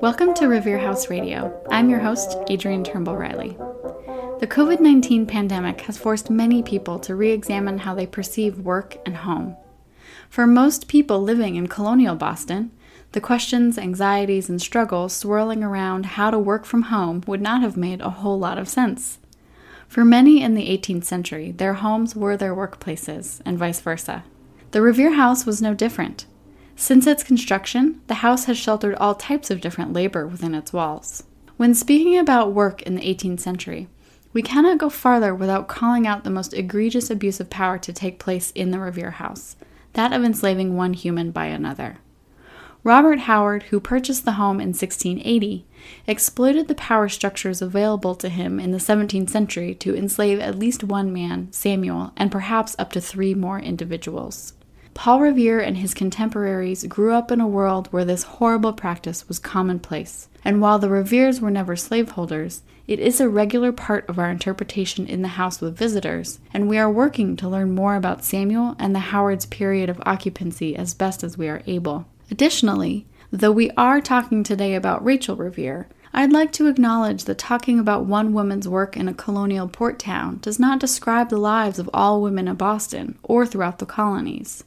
Welcome to Revere House Radio. I'm your host, Adrienne Turnbull-Riley. The COVID-19 pandemic has forced many people to re-examine how they perceive work and home. For most people living in colonial Boston, the questions, anxieties, and struggles swirling around how to work from home would not have made a whole lot of sense. For many in the 18th century, their homes were their workplaces, and vice versa. The Revere House was no different. Since its construction, the house has sheltered all types of different labor within its walls. When speaking about work in the 18th century, we cannot go farther without calling out the most egregious abuse of power to take place in the Revere House, that of enslaving one human by another. Robert Howard, who purchased the home in 1680, exploited the power structures available to him in the 17th century to enslave at least one man, Samuel, and perhaps up to three more individuals. Paul Revere and his contemporaries grew up in a world where this horrible practice was commonplace, and while the Reveres were never slaveholders, it is a regular part of our interpretation in the house with visitors, and we are working to learn more about Samuel and the Howards' period of occupancy as best as we are able. Additionally, though we are talking today about Rachel Revere, I'd like to acknowledge that talking about one woman's work in a colonial port town does not describe the lives of all women in Boston or throughout the colonies.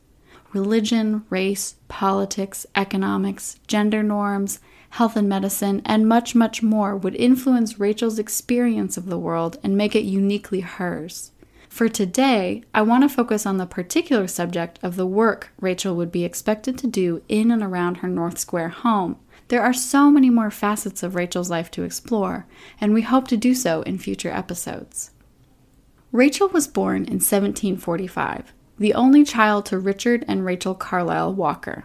Religion, race, politics, economics, gender norms, health and medicine, and much, much more would influence Rachel's experience of the world and make it uniquely hers. For today, I want to focus on the particular subject of the work Rachel would be expected to do in and around her North Square home. There are so many more facets of Rachel's life to explore, and we hope to do so in future episodes. Rachel was born in 1745, the only child to Richard and Rachel Carlile Walker.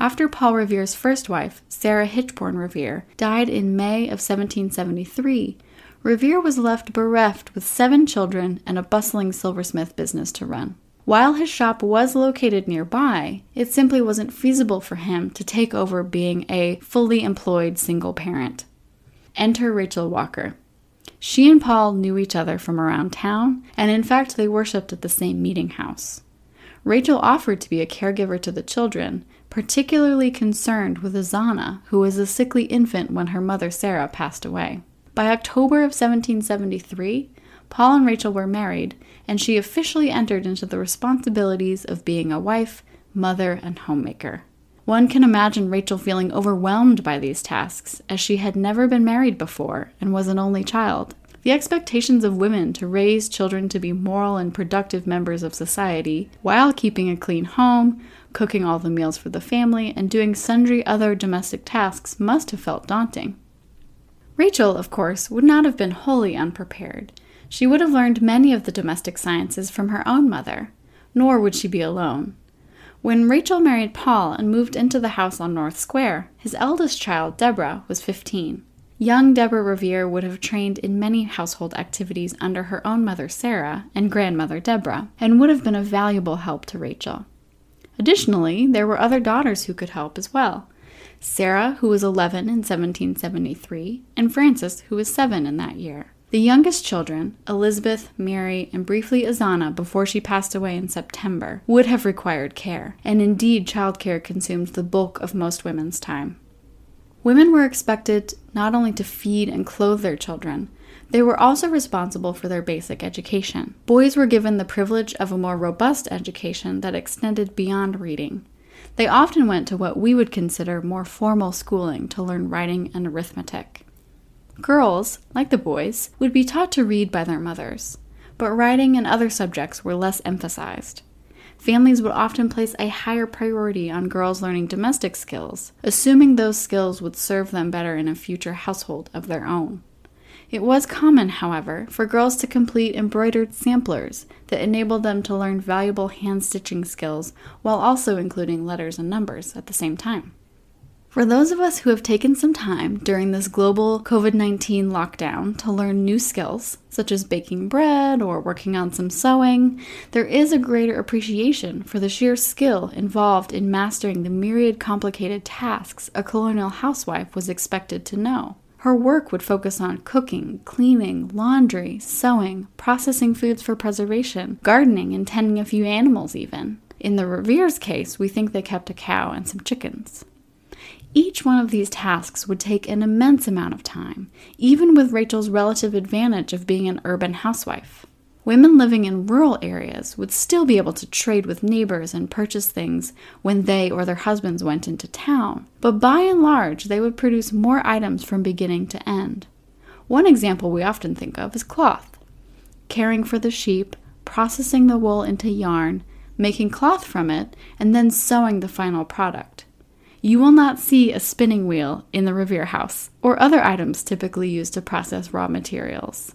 After Paul Revere's first wife, Sarah Hitchborn Revere, died in May of 1773, Revere was left bereft with 7 children and a bustling silversmith business to run. While his shop was located nearby, it simply wasn't feasible for him to take over being a fully employed single parent. Enter Rachel Walker. She and Paul knew each other from around town, and in fact they worshipped at the same meeting house. Rachel offered to be a caregiver to the children, particularly concerned with Azana, who was a sickly infant when her mother Sarah passed away. By October of 1773, Paul and Rachel were married, and she officially entered into the responsibilities of being a wife, mother, and homemaker. One can imagine Rachel feeling overwhelmed by these tasks, as she had never been married before and was an only child. The expectations of women to raise children to be moral and productive members of society, while keeping a clean home, cooking all the meals for the family, and doing sundry other domestic tasks must have felt daunting. Rachel, of course, would not have been wholly unprepared. She would have learned many of the domestic sciences from her own mother, nor would she be alone. When Rachel married Paul and moved into the house on North Square, his eldest child, Deborah, was 15. Young Deborah Revere would have trained in many household activities under her own mother, Sarah, and grandmother, Deborah, and would have been a valuable help to Rachel. Additionally, there were other daughters who could help as well. Sarah, who was 11 in 1773, and Frances, who was 7 in that year. The youngest children, Elizabeth, Mary, and briefly Azana before she passed away in September, would have required care, and indeed childcare consumed the bulk of most women's time. Women were expected not only to feed and clothe their children, they were also responsible for their basic education. Boys were given the privilege of a more robust education that extended beyond reading. They often went to what we would consider more formal schooling to learn writing and arithmetic. Girls, like the boys, would be taught to read by their mothers, but writing and other subjects were less emphasized. Families would often place a higher priority on girls learning domestic skills, assuming those skills would serve them better in a future household of their own. It was common, however, for girls to complete embroidered samplers that enabled them to learn valuable hand-stitching skills while also including letters and numbers at the same time. For those of us who have taken some time during this global COVID-19 lockdown to learn new skills, such as baking bread or working on some sewing, there is a greater appreciation for the sheer skill involved in mastering the myriad complicated tasks a colonial housewife was expected to know. Her work would focus on cooking, cleaning, laundry, sewing, processing foods for preservation, gardening, and tending a few animals even. In the Revere's case, we think they kept a cow and some chickens. Each one of these tasks would take an immense amount of time, even with Rachel's relative advantage of being an urban housewife. Women living in rural areas would still be able to trade with neighbors and purchase things when they or their husbands went into town, but by and large, they would produce more items from beginning to end. One example we often think of is cloth. Caring for the sheep, processing the wool into yarn, making cloth from it, and then sewing the final product. You will not see a spinning wheel in the Revere house, or other items typically used to process raw materials.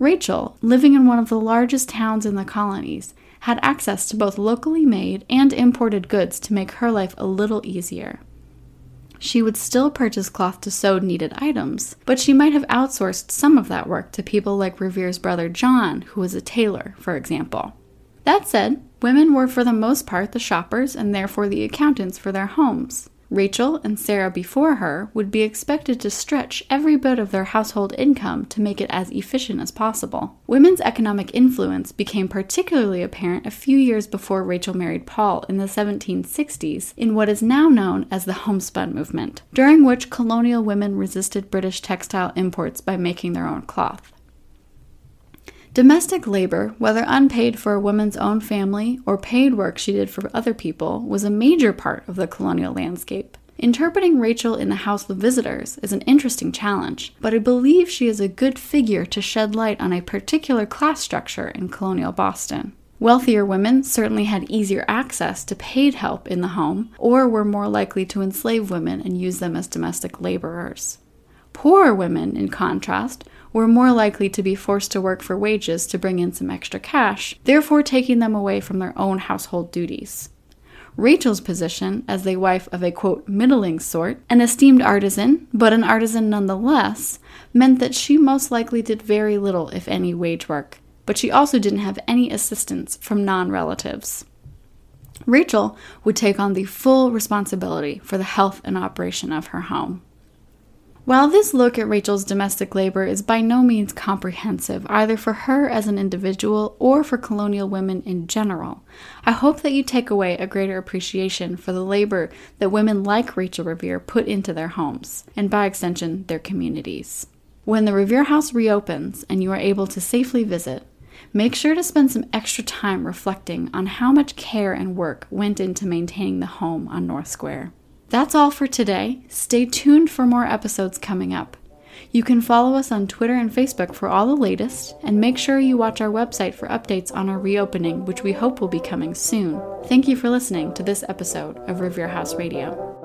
Rachel, living in one of the largest towns in the colonies, had access to both locally made and imported goods to make her life a little easier. She would still purchase cloth to sew needed items, but she might have outsourced some of that work to people like Revere's brother John, who was a tailor, for example. That said, women were for the most part the shoppers and therefore the accountants for their homes. Rachel and Sarah before her would be expected to stretch every bit of their household income to make it as efficient as possible. Women's economic influence became particularly apparent a few years before Rachel married Paul in the 1760s in what is now known as the homespun movement, during which colonial women resisted British textile imports by making their own cloth. Domestic labor, whether unpaid for a woman's own family or paid work she did for other people, was a major part of the colonial landscape. Interpreting Rachel in the House of Visitors is an interesting challenge, but I believe she is a good figure to shed light on a particular class structure in colonial Boston. Wealthier women certainly had easier access to paid help in the home, or were more likely to enslave women and use them as domestic laborers. Poorer women, in contrast, were more likely to be forced to work for wages to bring in some extra cash, therefore taking them away from their own household duties. Rachel's position as the wife of a, quote, middling sort, an esteemed artisan, but an artisan nonetheless, meant that she most likely did very little, if any, wage work, but she also didn't have any assistance from non-relatives. Rachel would take on the full responsibility for the health and operation of her home. While this look at Rachel's domestic labor is by no means comprehensive, either for her as an individual or for colonial women in general, I hope that you take away a greater appreciation for the labor that women like Rachel Revere put into their homes, and by extension, their communities. When the Revere House reopens and you are able to safely visit, make sure to spend some extra time reflecting on how much care and work went into maintaining the home on North Square. That's all for today. Stay tuned for more episodes coming up. You can follow us on Twitter and Facebook for all the latest, and make sure you watch our website for updates on our reopening, which we hope will be coming soon. Thank you for listening to this episode of Revere House Radio.